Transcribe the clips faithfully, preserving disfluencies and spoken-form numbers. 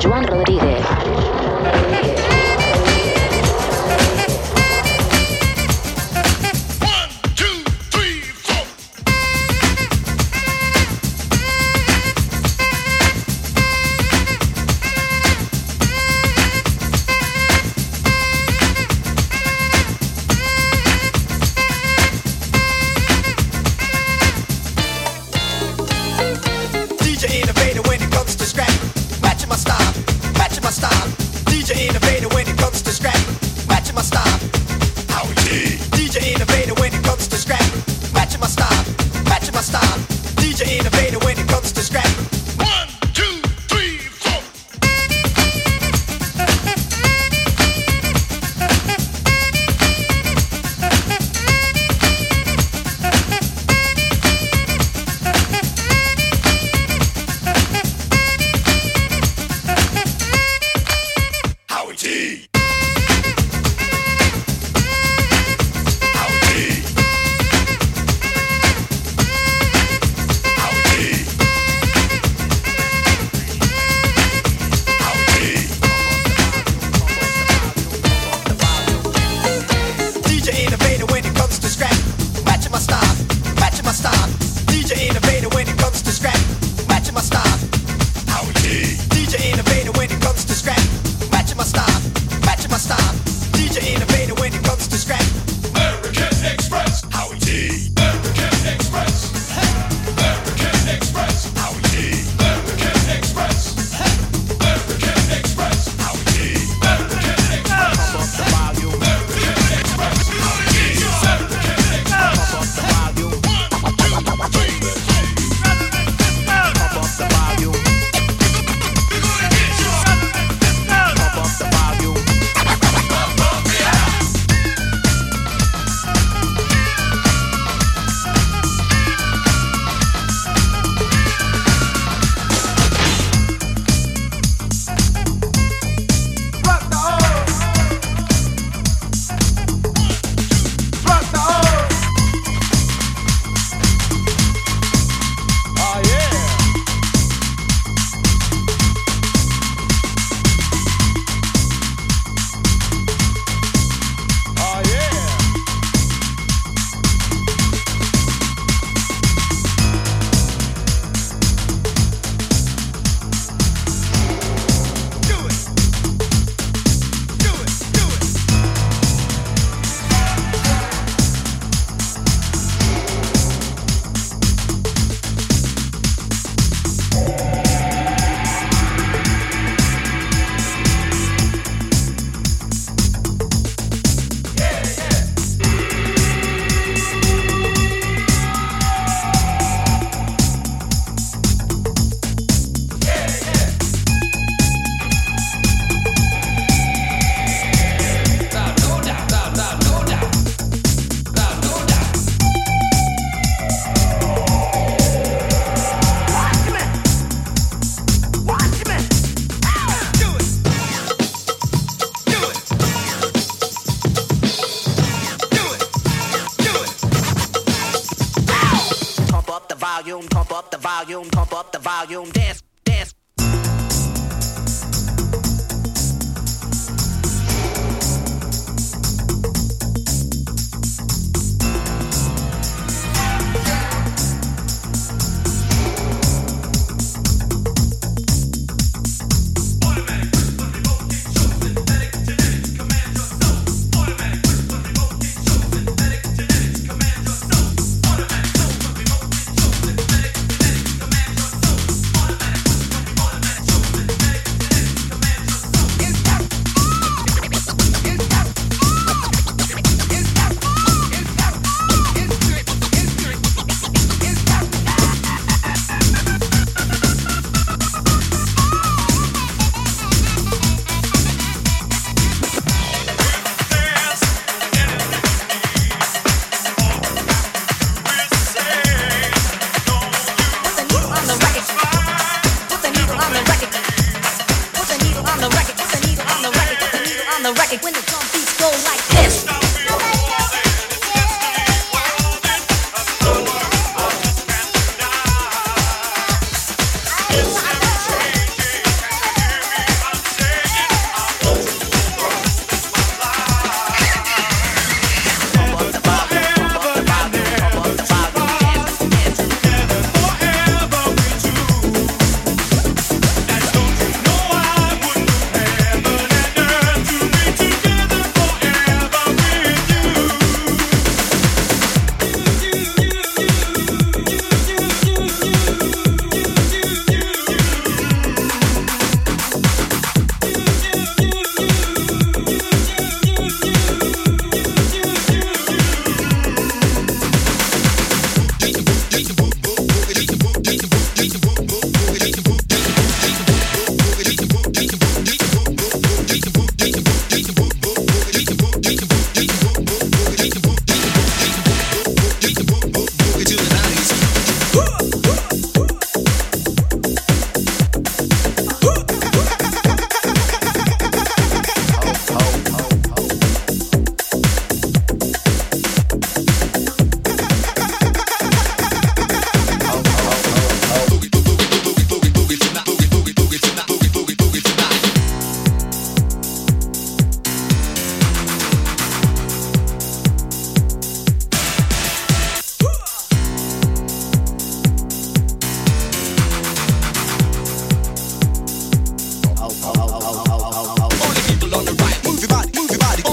Juan Rodríguez.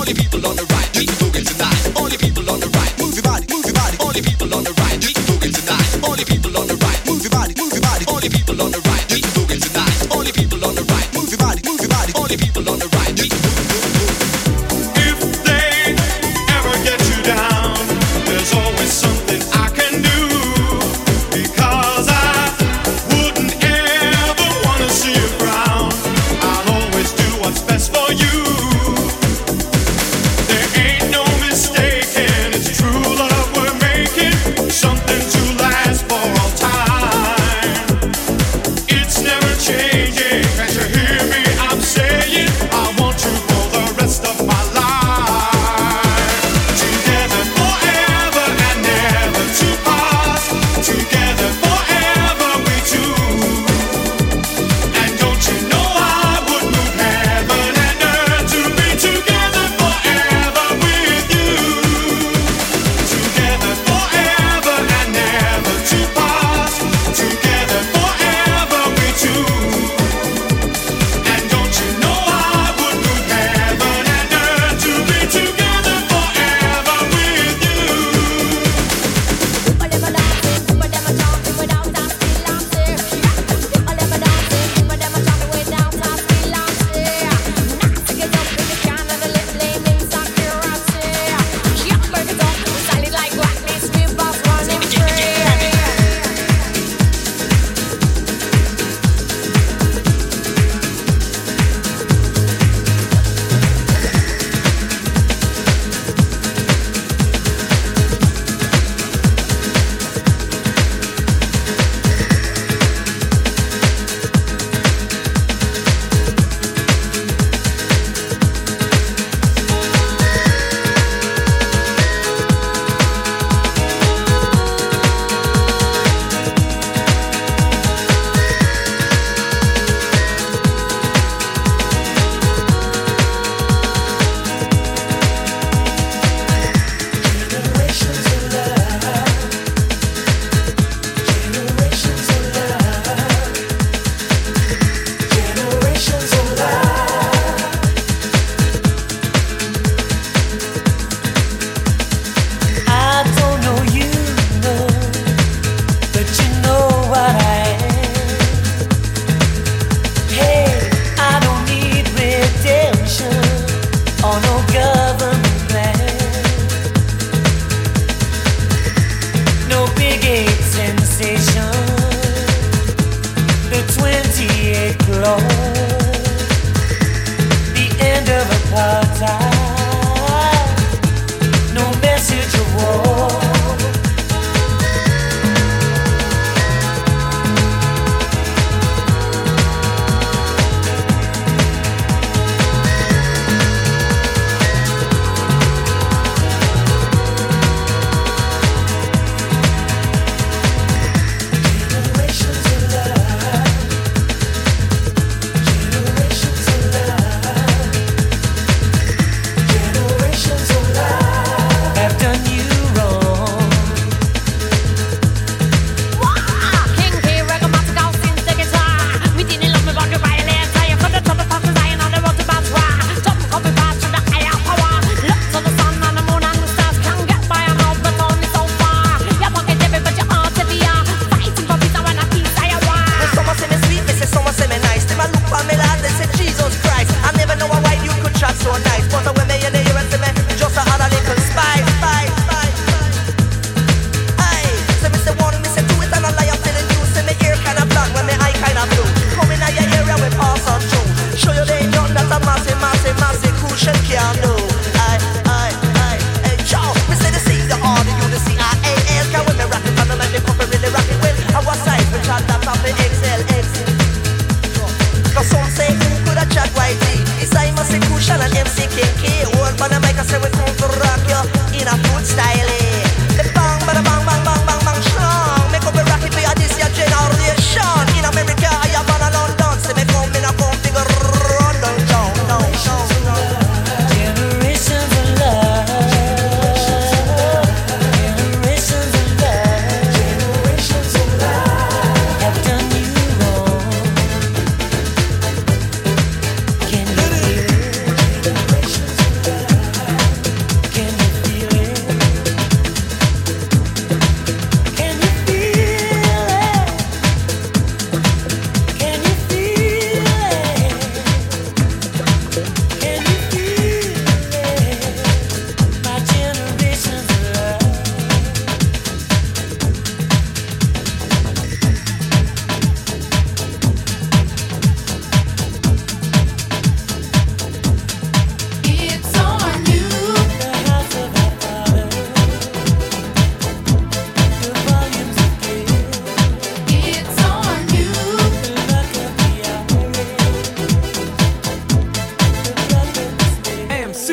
Only people on the right need to boogie tonight. Only people on the right, move your body, move your body. Only people on the right need to boogie tonight. Only people on the right, move your body, move your body. Only people on the right need to boogie tonight. Only people on the right, move your body, move your body. Only people on the right need to boogie tonight. If they ever get you down, there's always something I can do, because I wouldn't ever wanna see you frown. I'll always do what's best for you.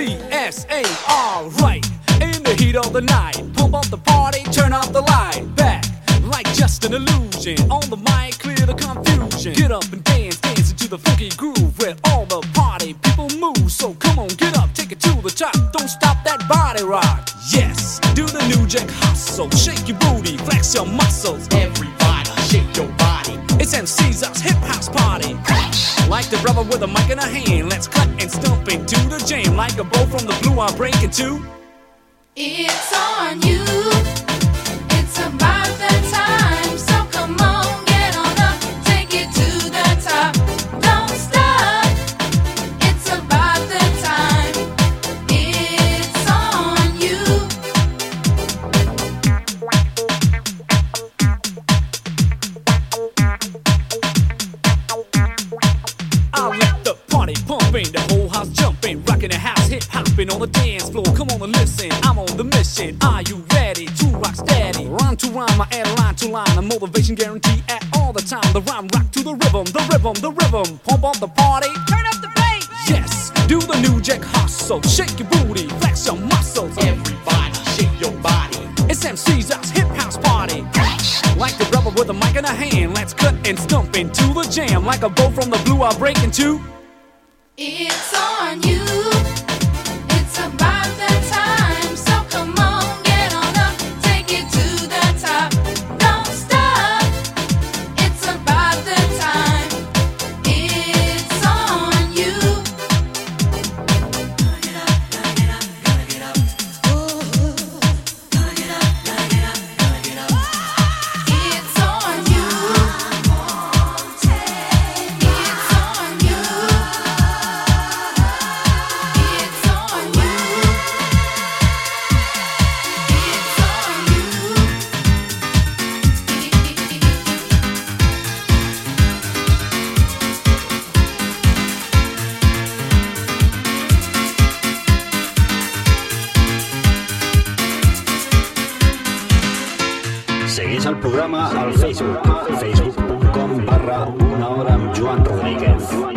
C S A, alright. In the heat of the night, pump up the party, turn up the light. Back, like just an illusion. On the mic, clear the confusion. Get up and dance, dance into the funky groove where all the party people move. So come on, get up, take it to the top. Don't stop that body rock. Yes, do the new jack hustle. Shake your booty, flex your muscles. Everybody, shake your body. It's M C's house, hip house party. Like the brother with a mic in a hand, let's cut and stomp into the jam. Like a bow from the blue, I'll break it too. It's on you. It's about that time. So come on, get on up, take it to the top. Don't stop. It's about that time. It's on you. I let the party pumping, the whole house jumping, rocking the house, hip hopping on the dance floor. Come on and listen. I'm on the mission. Are you ready to rock steady? Rhyme to rhyme, I add line to line. A motivation guarantee at all the time. The rhyme rock to the rhythm, the rhythm, the rhythm. Pump up the party, turn up the bass. Yes, do the new jack hustle. Shake your booty, flex your muscles. Everybody, shake your body. It's M C's house, hip house party. Like the rubber with a mic in a hand, let's cut and stump into the jam. Like a bow from the blue, I'll break in two. It's on you. It's about that time. Seguís el programa al Facebook, facebook.com barra una hora amb Juan Rodríguez. We're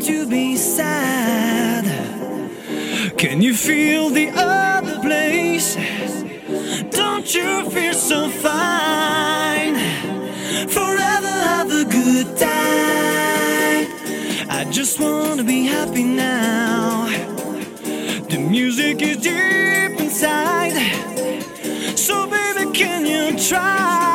to be sad? Can you feel the other places? Don't you feel so fine? Forever have a good time. I just wanna be happy now. The music is deep inside. So baby, can you try?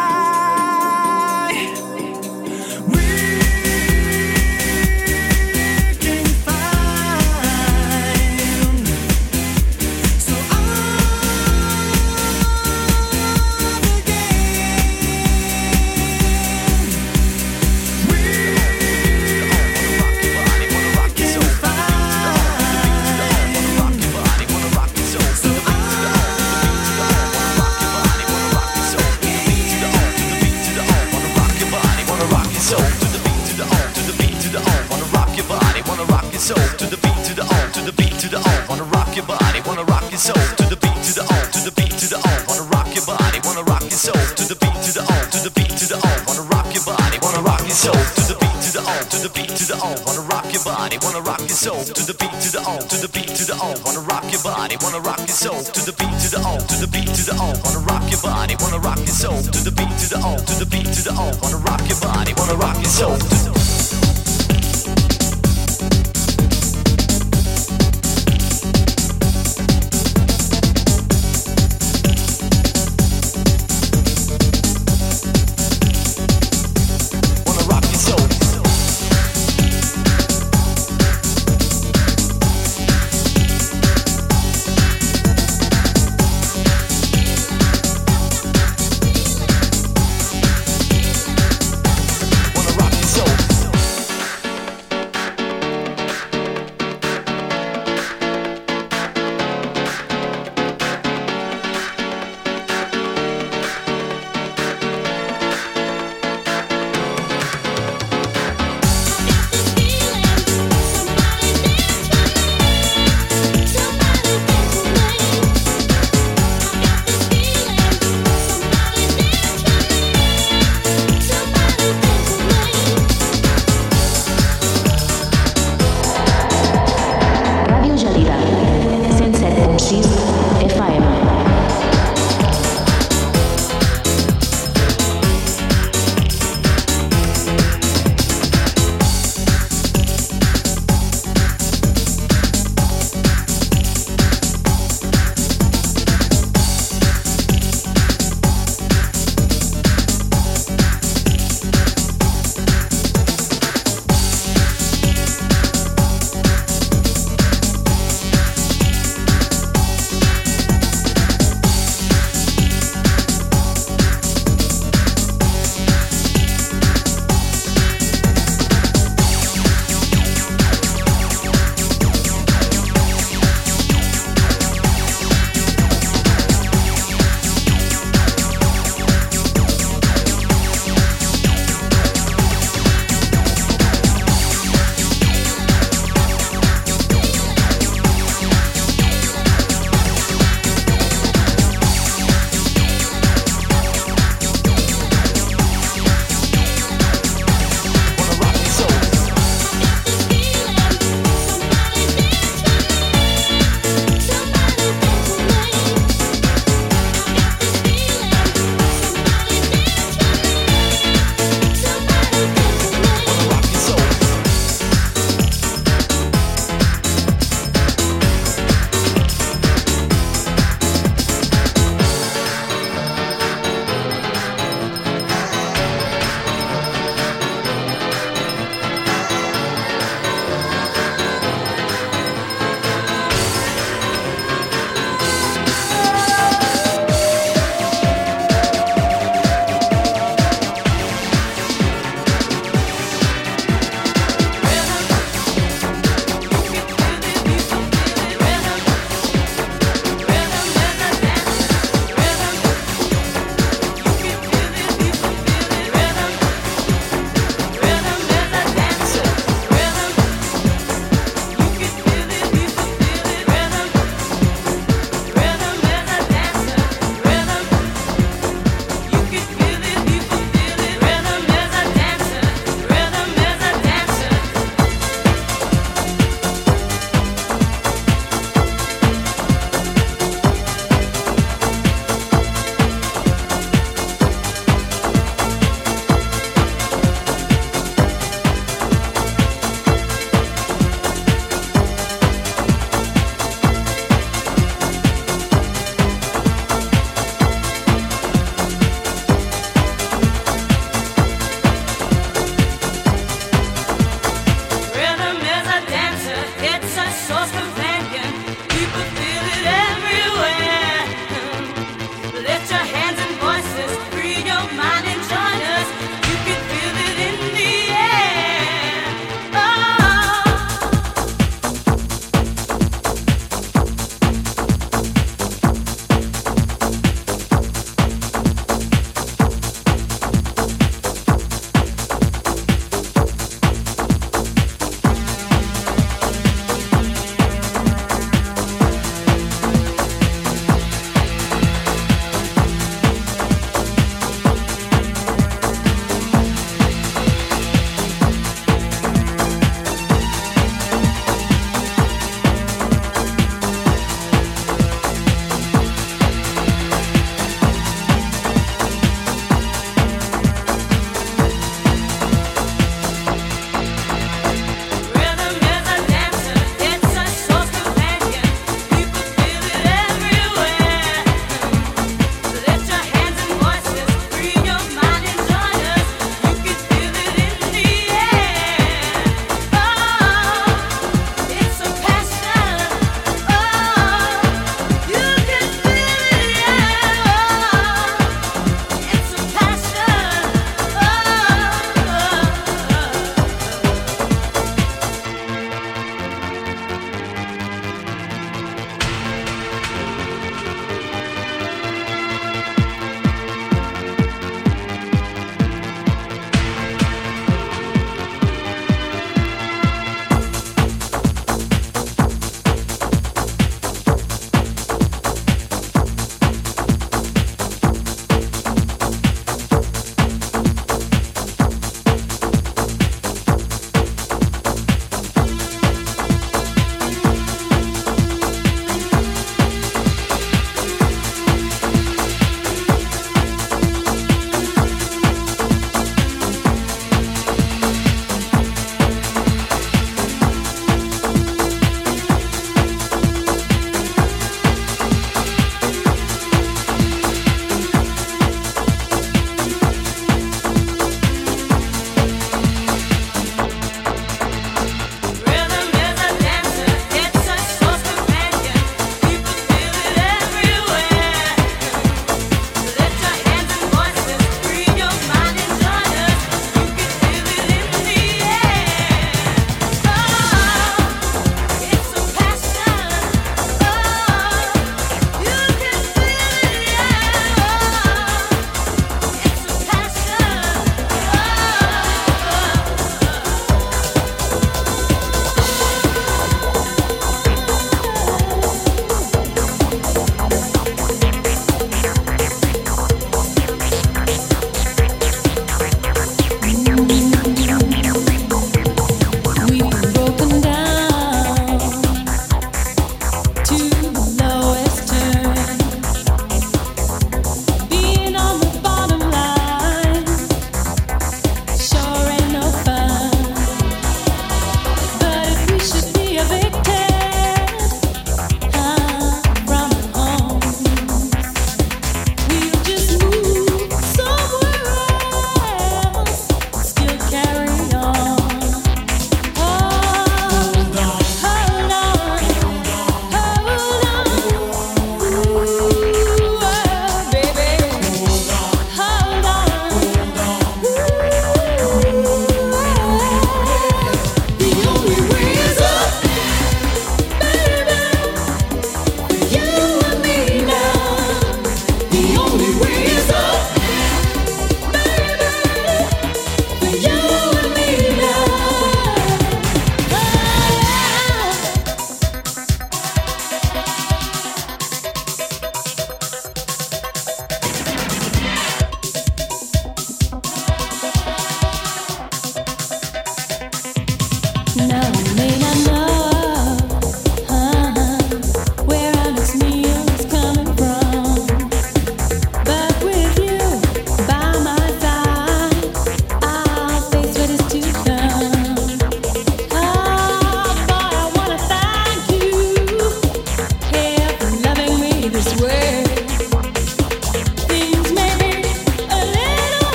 So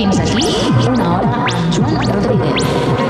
Fins aquí una hora amb Juan Rodríguez.